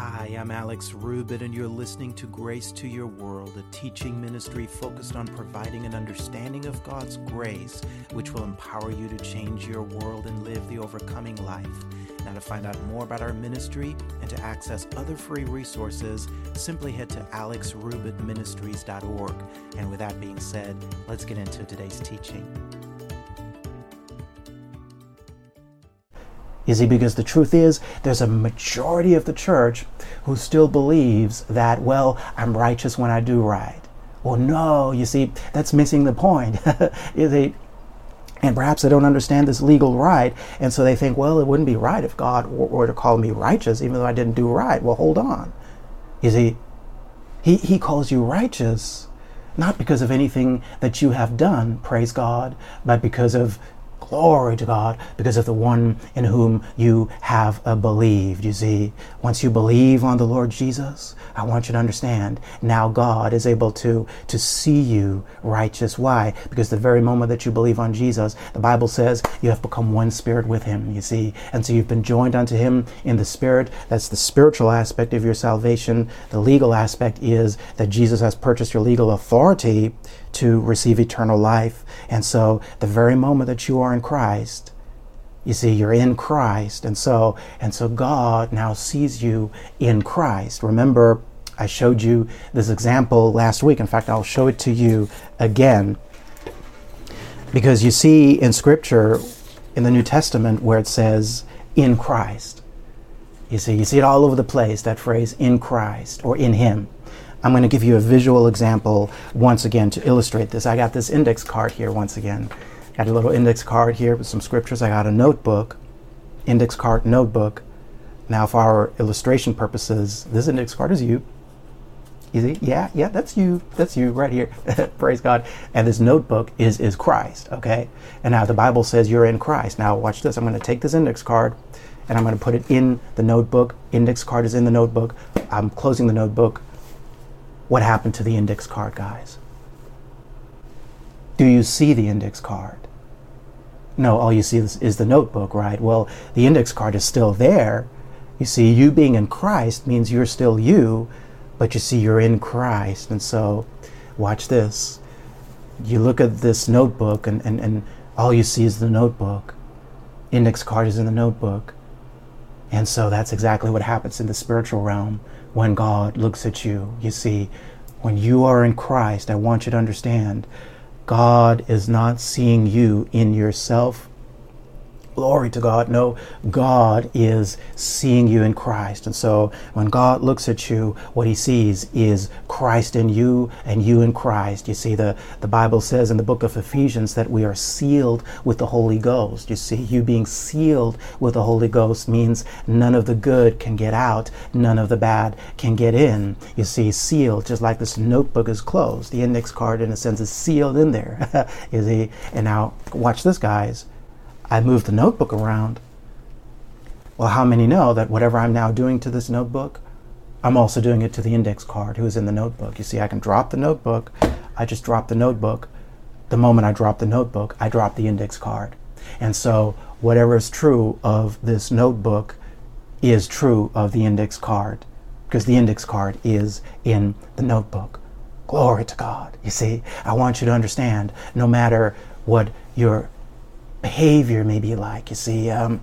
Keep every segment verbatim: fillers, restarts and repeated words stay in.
Hi, I'm Alex Rubit, and you're listening to Grace to Your World, a teaching ministry focused on providing an understanding of God's grace, which will empower you to change your world and live the overcoming life. Now, to find out more about our ministry and to access other free resources, simply head to alex rubit ministries dot org. And with that being said, let's get into today's teaching. You see, because the truth is, there's a majority of the church who still believes that, well, I'm righteous when I do right. Or no, you see, that's missing the point. You see, and perhaps they don't understand this legal right, and so they think, well, it wouldn't be right if God were to call me righteous even though I didn't do right. Well, hold on. You see, he, he calls you righteous not because of anything that you have done, praise God, but because of glory to God, because of the one in whom you have uh, believed. You see, once you believe on the Lord Jesus, I want you to understand, now God is able to, to see you righteous. Why? Because the very moment that you believe on Jesus, the Bible says you have become one spirit with him, you see. And so you've been joined unto him in the spirit. That's the spiritual aspect of your salvation. The legal aspect is that Jesus has purchased your legal authority to receive eternal life. And so the very moment that you are in Christ, you see, you're in Christ. And so and so God now sees you in Christ. Remember, I showed you this example last week. In fact, I'll show it to you again. Because you see in Scripture, in the New Testament, where it says, in Christ. You see, you see it all over the place, that phrase, in Christ, or in him. I'm going to give you a visual example once again to illustrate this. I got this index card here once again. Got a little index card here with some scriptures. I got a notebook, index card notebook. Now for our illustration purposes, this index card is you. You see? Yeah, yeah, that's you. That's you right here. Praise God. And this notebook is, is Christ, okay? And now the Bible says you're in Christ. Now watch this. I'm going to take this index card and I'm going to put it in the notebook. Index card is in the notebook. I'm closing the notebook. What happened to the index card, guys? Do you see the index card? No, all you see is, is the notebook, right? Well, the index card is still there. You see, you being in Christ means you're still you, but you see you're in Christ. And so, watch this. You look at this notebook and, and, and all you see is the notebook. Index card is in the notebook. And so that's exactly what happens in the spiritual realm when God looks at you. You see, when you are in Christ, I want you to understand, God is not seeing you in yourself. Glory to God. No, God is seeing you in Christ. And so when God looks at you, what he sees is Christ in you and you in Christ. You see, the, the Bible says in the book of Ephesians that we are sealed with the Holy Ghost. You see, you being sealed with the Holy Ghost means none of the good can get out, none of the bad can get in. You see, sealed, just like this notebook is closed. The index card, in a sense, is sealed in there. You see, and now watch this, guys. I moved the notebook around. Well, how many know that whatever I'm now doing to this notebook, I'm also doing it to the index card who is in the notebook. You see, I can drop the notebook. I just drop the notebook. The moment I drop the notebook, I drop the index card. And so whatever is true of this notebook is true of the index card, because the index card is in the notebook. Glory to God. You see, I want you to understand, no matter what your behavior may be like, you see, um,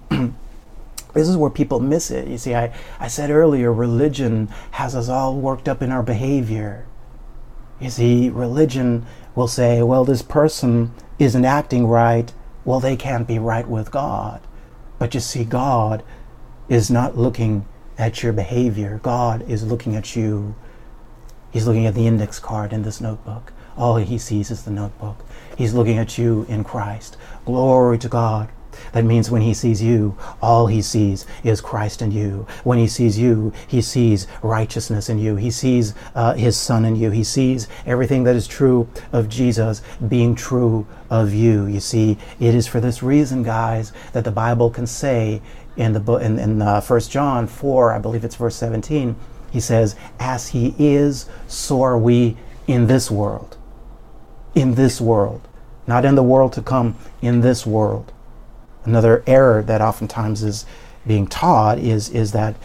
this is where people miss it. You see, I, I said earlier, religion has us all worked up in our behavior. You see, religion will say, well, this person isn't acting right. Well, they can't be right with God. But you see, God is not looking at your behavior. God is looking at you. He's looking at the index card in this notebook. All he sees is the notebook. He's looking at you in Christ. Glory to God. That means when he sees you, all he sees is Christ in you. When he sees you, he sees righteousness in you. He sees uh, his son in you. He sees everything that is true of Jesus being true of you. You see, it is for this reason, guys, that the Bible can say in the book, in, in uh, First John four, I believe it's verse seventeen, he says, as he is, so are we in this world. In this world, not in the world to come, in this world. Another error that oftentimes is being taught is, is that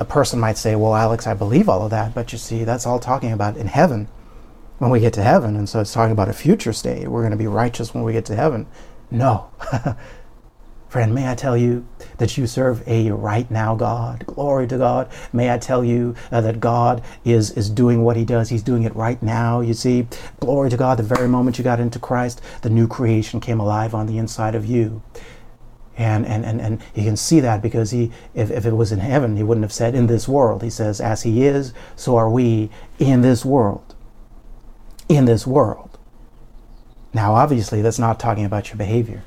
a person might say, well, Alex, I believe all of that, but you see, that's all talking about in heaven when we get to heaven. And so it's talking about a future state. We're going to be righteous when we get to heaven. No. Friend, may I tell you that you serve a right now God. Glory to God. May I tell you uh, that God is, is doing what he does. He's doing it right now, you see. Glory to God. The very moment you got into Christ, the new creation came alive on the inside of you. And and, and, and you can see that because he, if, if it was in heaven, he wouldn't have said in this world. He says, as he is, so are we in this world. In this world. Now, obviously, that's not talking about your behavior.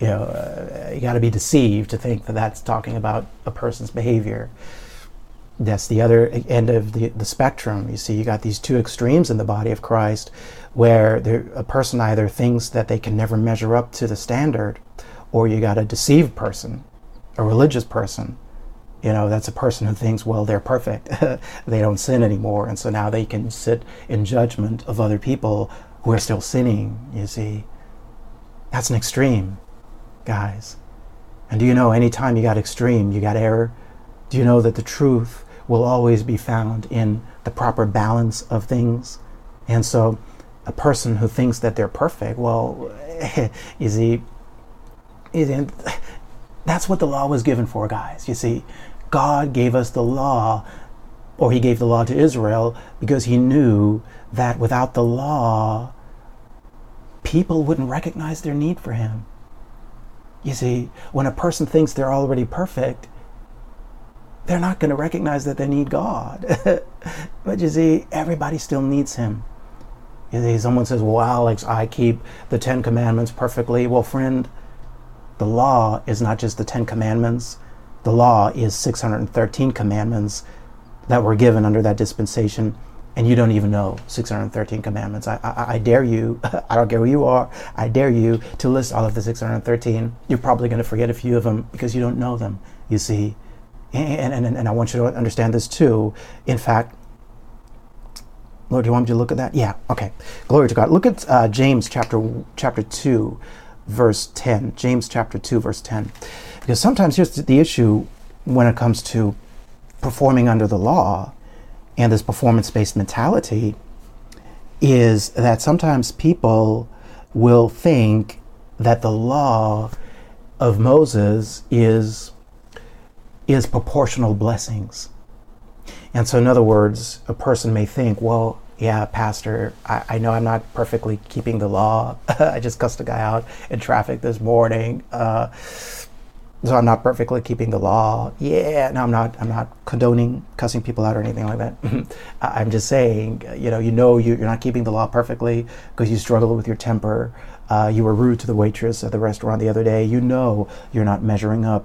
You know, uh, you got to be deceived to think that that's talking about a person's behavior. That's the other end of the, the spectrum. You see, you got these two extremes in the body of Christ where there, a person either thinks that they can never measure up to the standard, or you got a deceived person, a religious person. You know, that's a person who thinks, well, they're perfect. They don't sin anymore. And so now they can sit in judgment of other people who are still sinning, you see. That's an extreme, guys. And do you know, anytime you got extreme, you got error? Do you know that the truth will always be found in the proper balance of things? And so a person who thinks that they're perfect, well, you see, that's what the law was given for, guys. You see, God gave us the law, or he gave the law to Israel, because he knew that without the law, people wouldn't recognize their need for him. You see, when a person thinks they're already perfect, they're not going to recognize that they need God. But you see, everybody still needs him. You see, someone says, well, Alex, I keep the Ten Commandments perfectly. Well, friend, the law is not just the Ten Commandments. The law is six hundred thirteen commandments that were given under that dispensation. And you don't even know six hundred thirteen commandments. I, I, I dare you, I don't care who you are, I dare you to list all of the six hundred thirteen. You're probably going to forget a few of them because you don't know them, you see. And, and, and I want you to understand this too. In fact, Lord, do you want me to look at that? Yeah, okay. Glory to God. Look at uh, James chapter chapter two, verse ten. James chapter two, verse ten. Because sometimes here's the issue when it comes to performing under the law, and this performance-based mentality is that sometimes people will think that the law of Moses is, is proportional blessings. And so in other words, a person may think, well, yeah, Pastor, I, I know I'm not perfectly keeping the law. I just cussed a guy out in traffic this morning. Uh, So I'm not perfectly keeping the law. Yeah, no, I'm not. I'm not condoning cussing people out or anything like that. I'm just saying, you know, you know, you're not keeping the law perfectly because you struggle with your temper. Uh, you were rude to the waitress at the restaurant the other day. You know, you're not measuring up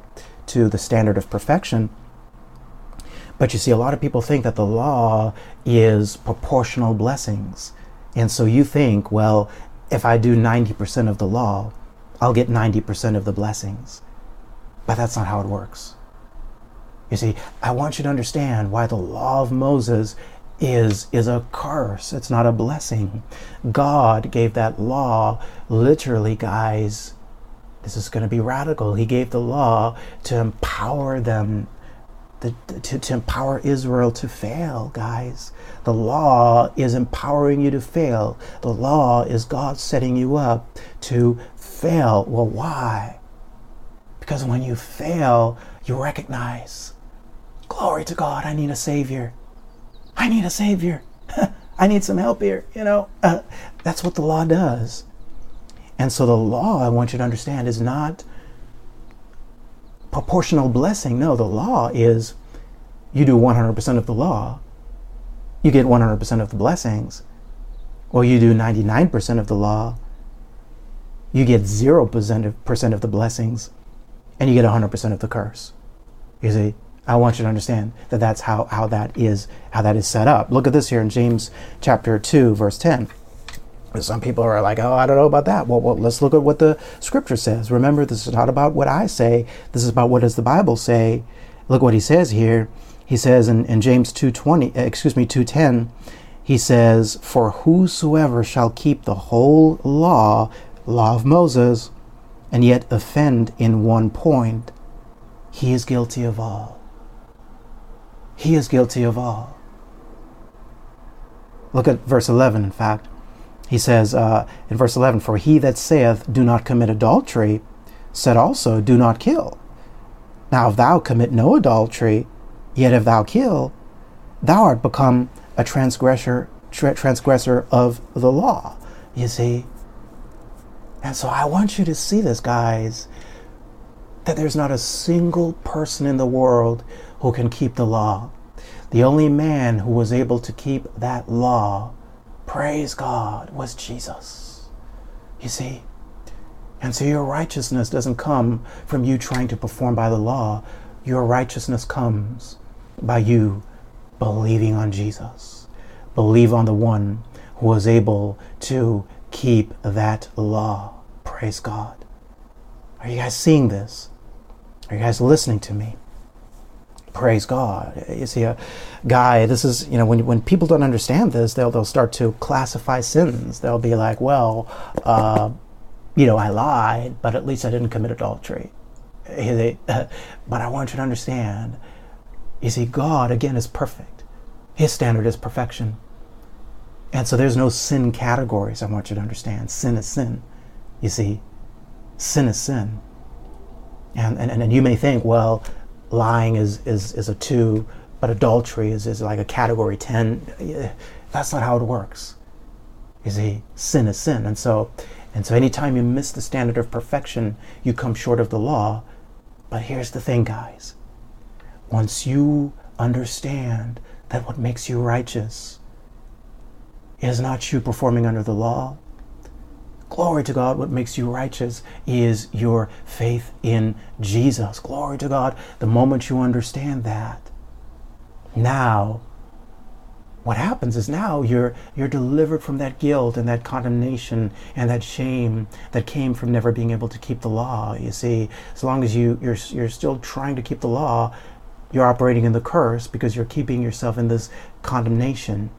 to the standard of perfection. But you see, a lot of people think that the law is proportional blessings, and so you think, well, if I do ninety percent of the law, I'll get ninety percent of the blessings. But that's not how it works. You see, I want you to understand why the law of Moses is, is a curse. It's not a blessing. God gave that law, literally, guys, this is going to be radical. He gave the law to empower them, to, to, to empower Israel to fail, guys. The law is empowering you to fail. The law is God setting you up to fail. Well, why? Because when you fail, you recognize, glory to God, I need a Savior. I need a Savior. I need some help here, you know. Uh, that's what the law does. And so the law, I want you to understand, is not proportional blessing. No, the law is you do one hundred percent of the law, you get one hundred percent of the blessings. Or you do ninety-nine percent of the law, you get zero percent of the blessings. And you get one hundred percent of the curse. You see, I want you to understand that that's how, how that is how that is set up. Look at this here in James chapter two, verse ten. Some people are like, oh, I don't know about that. Well, well, let's look at what the scripture says. Remember, this is not about what I say. This is about what does the Bible say. Look what he says here. He says in, in James two twenty, excuse me, two ten, he says, for whosoever shall keep the whole law, law of Moses, and yet offend in one point, he is guilty of all. He is guilty of all. Look at verse eleven, in fact. He says uh, in verse eleven, "For he that saith, do not commit adultery, said also, do not kill. Now if thou commit no adultery, yet if thou kill, thou art become a transgressor, tra- transgressor of the law." You see? And so I want you to see this, guys, that there's not a single person in the world who can keep the law. The only man who was able to keep that law, praise God, was Jesus. You see? And so your righteousness doesn't come from you trying to perform by the law. Your righteousness comes by you believing on Jesus. Believe on the one who was able to keep that law. Praise God. Are you guys seeing this? Are you guys listening to me? Praise God. You see, a guy, this is, you know, when when people don't understand this, they'll they'll start to classify sins. They'll be like, well, uh, you know, I lied, but at least I didn't commit adultery. But I want you to understand, you see, God, again, is perfect. His standard is perfection. And so there's no sin categories, I want you to understand. Sin is sin, you see. Sin is sin. And and, and you may think, well, lying is, is, is a two, but adultery is, is like a category ten. That's not how it works. You see, sin is sin. And so and so anytime you miss the standard of perfection, you come short of the law. But here's the thing, guys. Once you understand that what makes you righteous is not you performing under the law, glory to God, what makes you righteous is your faith in Jesus. Glory to God. The moment you understand that, now, what happens is now you're you're delivered from that guilt and that condemnation and that shame that came from never being able to keep the law. You see, as long as you, you're, you're still trying to keep the law, you're operating in the curse because you're keeping yourself in this condemnation.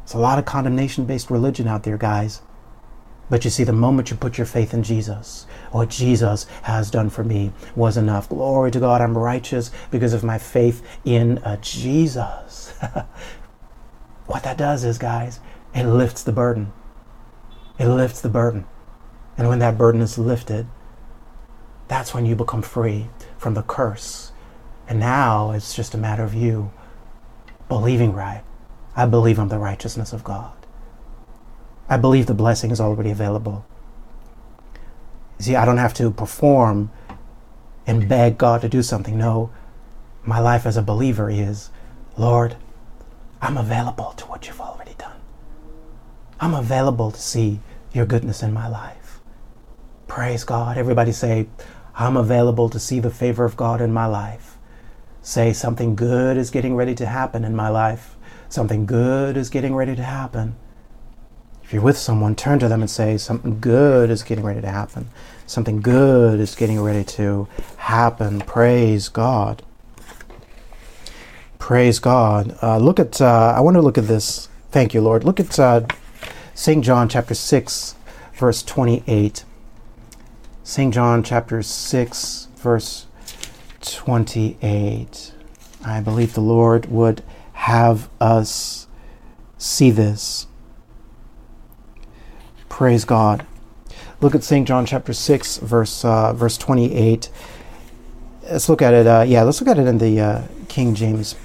There's a lot of condemnation-based religion out there, guys. But you see, the moment you put your faith in Jesus, what Jesus has done for me was enough. Glory to God, I'm righteous because of my faith in uh, Jesus. What that does is, guys, it lifts the burden. It lifts the burden. And when that burden is lifted, that's when you become free from the curse. And now it's just a matter of you believing right. I believe I'm the righteousness of God. I believe the blessing is already available. See, I don't have to perform and beg God to do something. No, my life as a believer is, Lord, I'm available to what you've already done. I'm available to see your goodness in my life. Praise God. Everybody say, I'm available to see the favor of God in my life. Say, something good is getting ready to happen in my life. Something good is getting ready to happen. If you're with someone, turn to them and say, something good is getting ready to happen. Something good is getting ready to happen. Praise God. Praise God. Uh, look at, uh, I want to look at this. Thank you, Lord. Look at uh, Saint John chapter six, verse twenty-eight. Saint John chapter six, verse twenty-eight. I believe the Lord would have us see this. Praise God. Look at Saint John chapter six, verse uh, verse twenty-eight. Let's look at it. Uh, yeah, let's look at it in the uh, King James.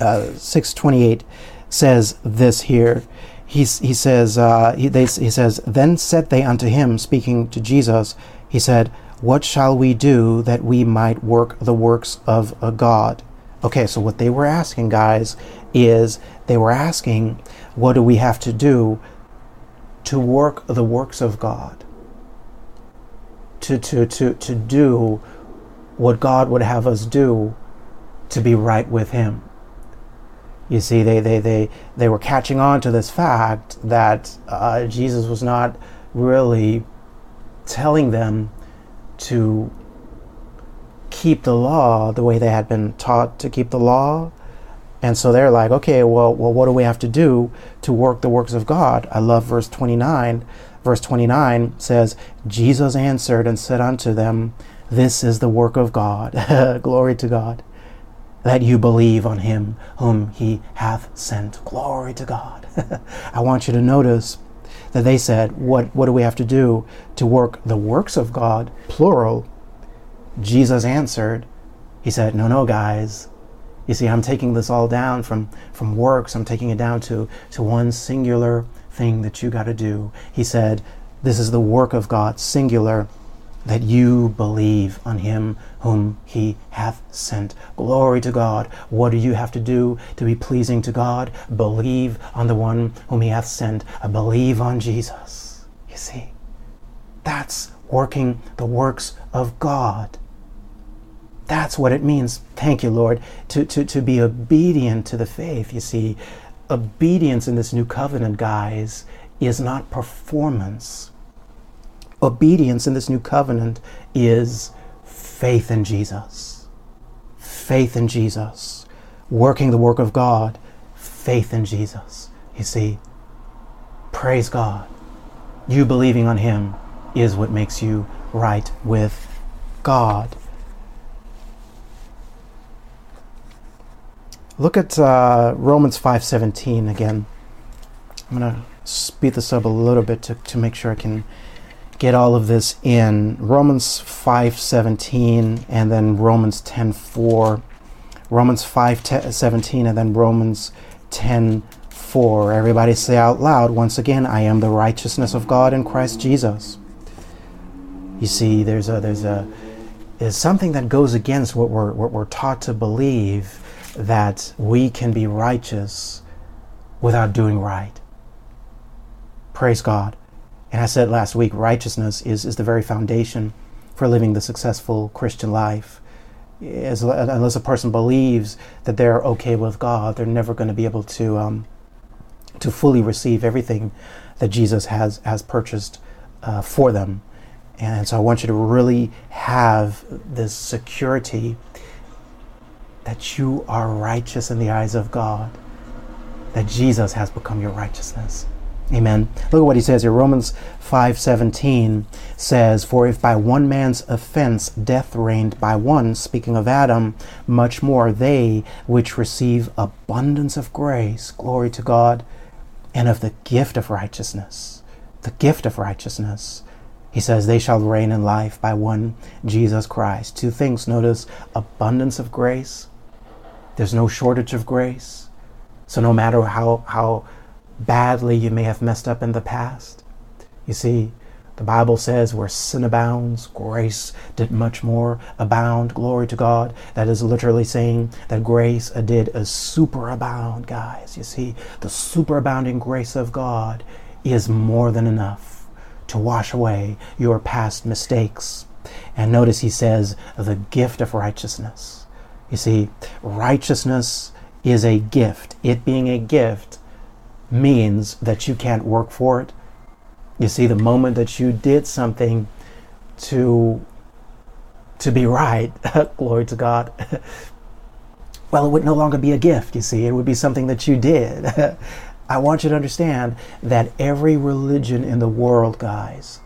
Uh, six twenty-eight says this here. He he says uh, he, they, he says, "Then said they unto him," speaking to Jesus. He said, "What shall we do that we might work the works of a God?" Okay, so what they were asking, guys, is they were asking, "What do we have to do?" To work the works of God, to, to to to do what God would have us do to be right with Him. You see, they they they, they were catching on to this fact that uh, Jesus was not really telling them to keep the law the way they had been taught to keep the law. And so they're like, okay, well, well, what do we have to do to work the works of God? I love verse twenty-nine. Verse twenty-nine says, "Jesus answered and said unto them, This is the work of God." Glory to God. that you believe on him whom he hath sent. Glory to God. I want you to notice that they said, what, what do we have to do to work the works of God? Plural. Jesus answered, he said, no, no, guys. You see, I'm taking this all down from, from works. I'm taking it down to, to one singular thing that you got to do. He said, this is the work of God, singular, that you believe on him whom he hath sent. Glory to God. What do you have to do to be pleasing to God? Believe on the one whom he hath sent. Believe on Jesus. You see, that's working the works of God. That's what it means. Thank you, Lord, to, to, to be obedient to the faith. You see, obedience in this new covenant, guys, is not performance. Obedience in this new covenant is faith in Jesus. Faith in Jesus. Working the work of God. Faith in Jesus. You see, praise God. You believing on him is what makes you right with God. Look at uh, Romans five seventeen again. I'm going to speed this up a little bit to, to make sure I can get all of this in. Romans five seventeen and then Romans ten four. Romans five seventeen and then Romans ten four. Everybody say out loud, once again, I am the righteousness of God in Christ Jesus. You see, there's a there's a there's something that goes against what we're what we're taught to believe, that we can be righteous without doing right. Praise God. And I said last week, righteousness is, is the very foundation for living the successful Christian life. As, unless a person believes that they're okay with God, they're never going to be able to um, to fully receive everything that Jesus has, has purchased uh, for them. And so I want you to really have this security that you are righteous in the eyes of God, that Jesus has become your righteousness. Amen. Look at what he says here. Romans five seventeen says, for if by one man's offense death reigned by one, speaking of Adam, much more they which receive abundance of grace, glory to God, and of the gift of righteousness, the gift of righteousness, he says, they shall reign in life by one Jesus Christ. Two things. Notice abundance of grace. There's no shortage of grace. So no matter how, how badly you may have messed up in the past, you see, the Bible says where sin abounds, grace did much more abound. Glory to God. That is literally saying that grace did a superabound, guys. You see, the superabounding grace of God is more than enough to wash away your past mistakes. And notice he says, the gift of righteousness. You see, righteousness is a gift. It being a gift means that you can't work for it. You see, the moment that you did something to, to be right, glory to God, well, it would no longer be a gift, you see. It would be something that you did. I want you to understand that every religion in the world, guys,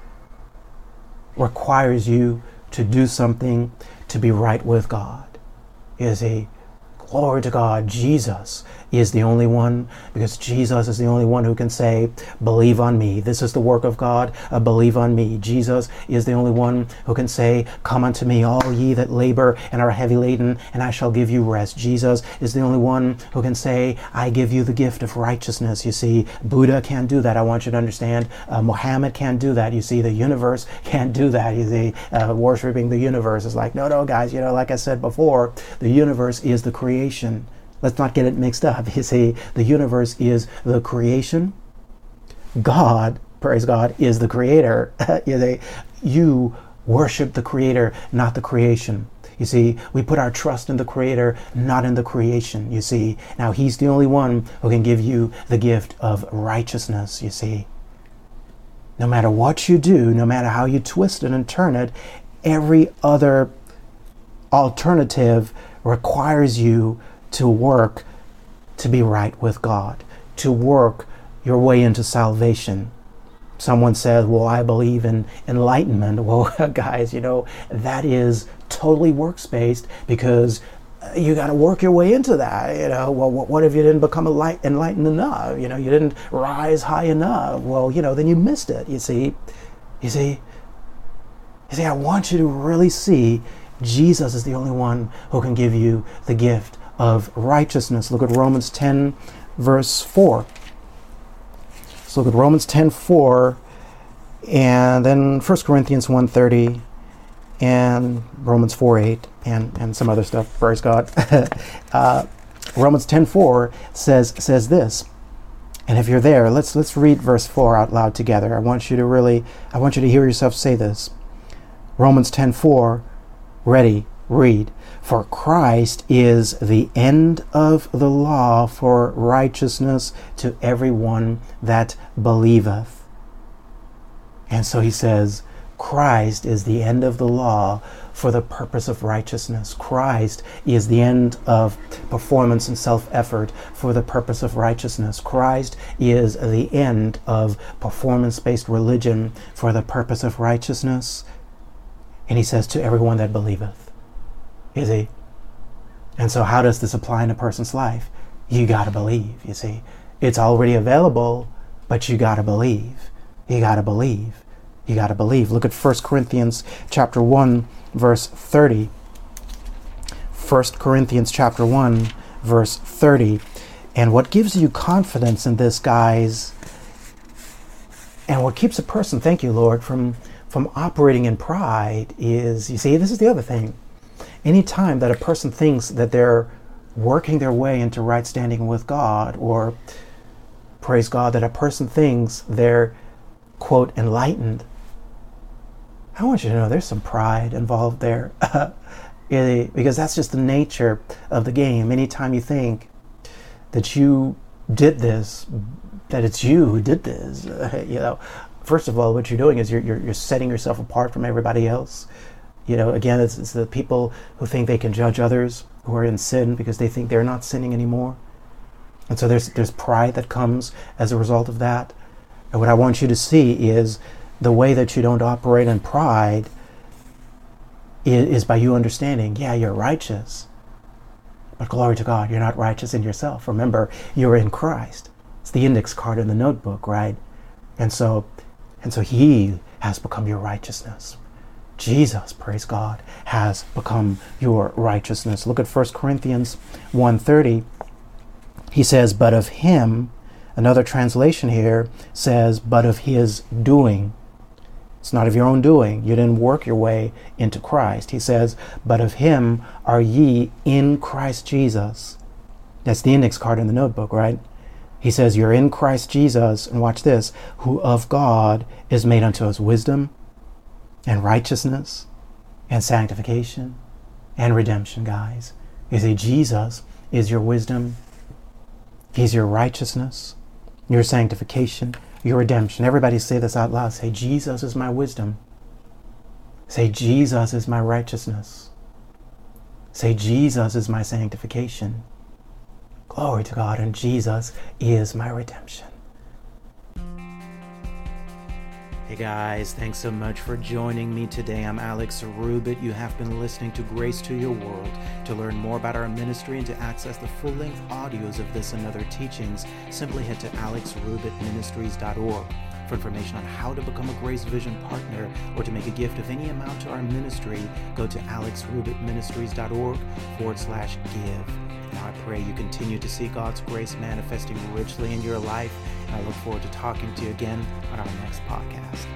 requires you to do something to be right with God. You see, glory to God, Jesus is the only one, because Jesus is the only one who can say, believe on me. This is the work of God, uh, believe on me. Jesus is the only one who can say, come unto me, all ye that labor and are heavy laden, and I shall give you rest. Jesus is the only one who can say, I give you the gift of righteousness. You see, Buddha can't do that. I want you to understand. Uh, Muhammad can't do that. You see, the universe can't do that. You see, uh, worshiping the universe is like, no, no, guys, you know, like I said before, the universe is the creator. Let's not get it mixed up. You see, the universe is the creation. God, praise God, is the creator. You see, you worship the creator, not the creation. You see, we put our trust in the creator, not in the creation. You see, now he's the only one who can give you the gift of righteousness. You see, no matter what you do, no matter how you twist it and turn it, every other alternative requires you to work to be right with God, to work your way into salvation. Someone says, well, I believe in enlightenment. Well, guys, you know, that is totally works-based, because you got to work your way into that. You know, well, what if you didn't become enlightened enough? You know, you didn't rise high enough. Well, you know, then you missed it. You see, you see, you see. I want you to really see Jesus is the only one who can give you the gift of righteousness. Look at Romans ten, verse four. So look at Romans ten, four, and then First Corinthians one thirty. And Romans four eight and, and some other stuff, praise God. uh, Romans ten four says says this. And if you're there, let's let's read verse four out loud together. I want you to really I want you to hear yourself say this. Romans ten four, ready, read. For Christ is the end of the law for righteousness to everyone that believeth. And so he says, Christ is the end of the law for the purpose of righteousness. Christ is the end of performance and self-effort for the purpose of righteousness. Christ is the end of performance-based religion for the purpose of righteousness. And he says, to everyone that believeth. You see? And so how does this apply in a person's life? You gotta believe, you see. It's already available, but you gotta believe. You gotta believe. You got to believe. Look at First Corinthians chapter one, verse thirty. First Corinthians chapter one, verse thirty. And what gives you confidence in this, guys, and what keeps a person, thank you, Lord, from, from operating in pride is, you see, this is the other thing. Any time that a person thinks that they're working their way into right standing with God, or, praise God, that a person thinks they're, quote, enlightened, I want you to know there's some pride involved there. Because that's just the nature of the game. Anytime you think that you did this, that it's you who did this, you know, first of all, what you're doing is you're you're, you're setting yourself apart from everybody else. You know, again, it's, it's the people who think they can judge others who are in sin because they think they're not sinning anymore. And so there's there's pride that comes as a result of that. And what I want you to see is the way that you don't operate in pride is, is by you understanding, yeah, you're righteous. But glory to God, you're not righteous in yourself. Remember, you're in Christ. It's the index card in the notebook, right? And so, and so He has become your righteousness. Jesus, praise God, has become your righteousness. Look at First Corinthians one thirty. He says, but of Him... Another translation here says, but of His doing. It's not of your own doing. You didn't work your way into Christ. He says, but of Him are ye in Christ Jesus. That's the index card in the notebook, right? He says, you're in Christ Jesus, and watch this, who of God is made unto us wisdom and righteousness and sanctification and redemption, guys. You see, Jesus is your wisdom. He's your righteousness, your sanctification, your redemption. Everybody say this out loud. Say, Jesus is my wisdom. Say, Jesus is my righteousness. Say, Jesus is my sanctification. Glory to God, and Jesus is my redemption. Hey guys, thanks so much for joining me today. I'm Alex Rubit. You have been listening to Grace to Your World. To learn more about our ministry and to access the full-length audios of this and other teachings, simply head to alex rubit ministries dot org. For information on how to become a Grace Vision partner or to make a gift of any amount to our ministry, go to alex rubit ministries dot org forward slash give. Now I pray you continue to see God's grace manifesting richly in your life. I look forward to talking to you again on our next podcast.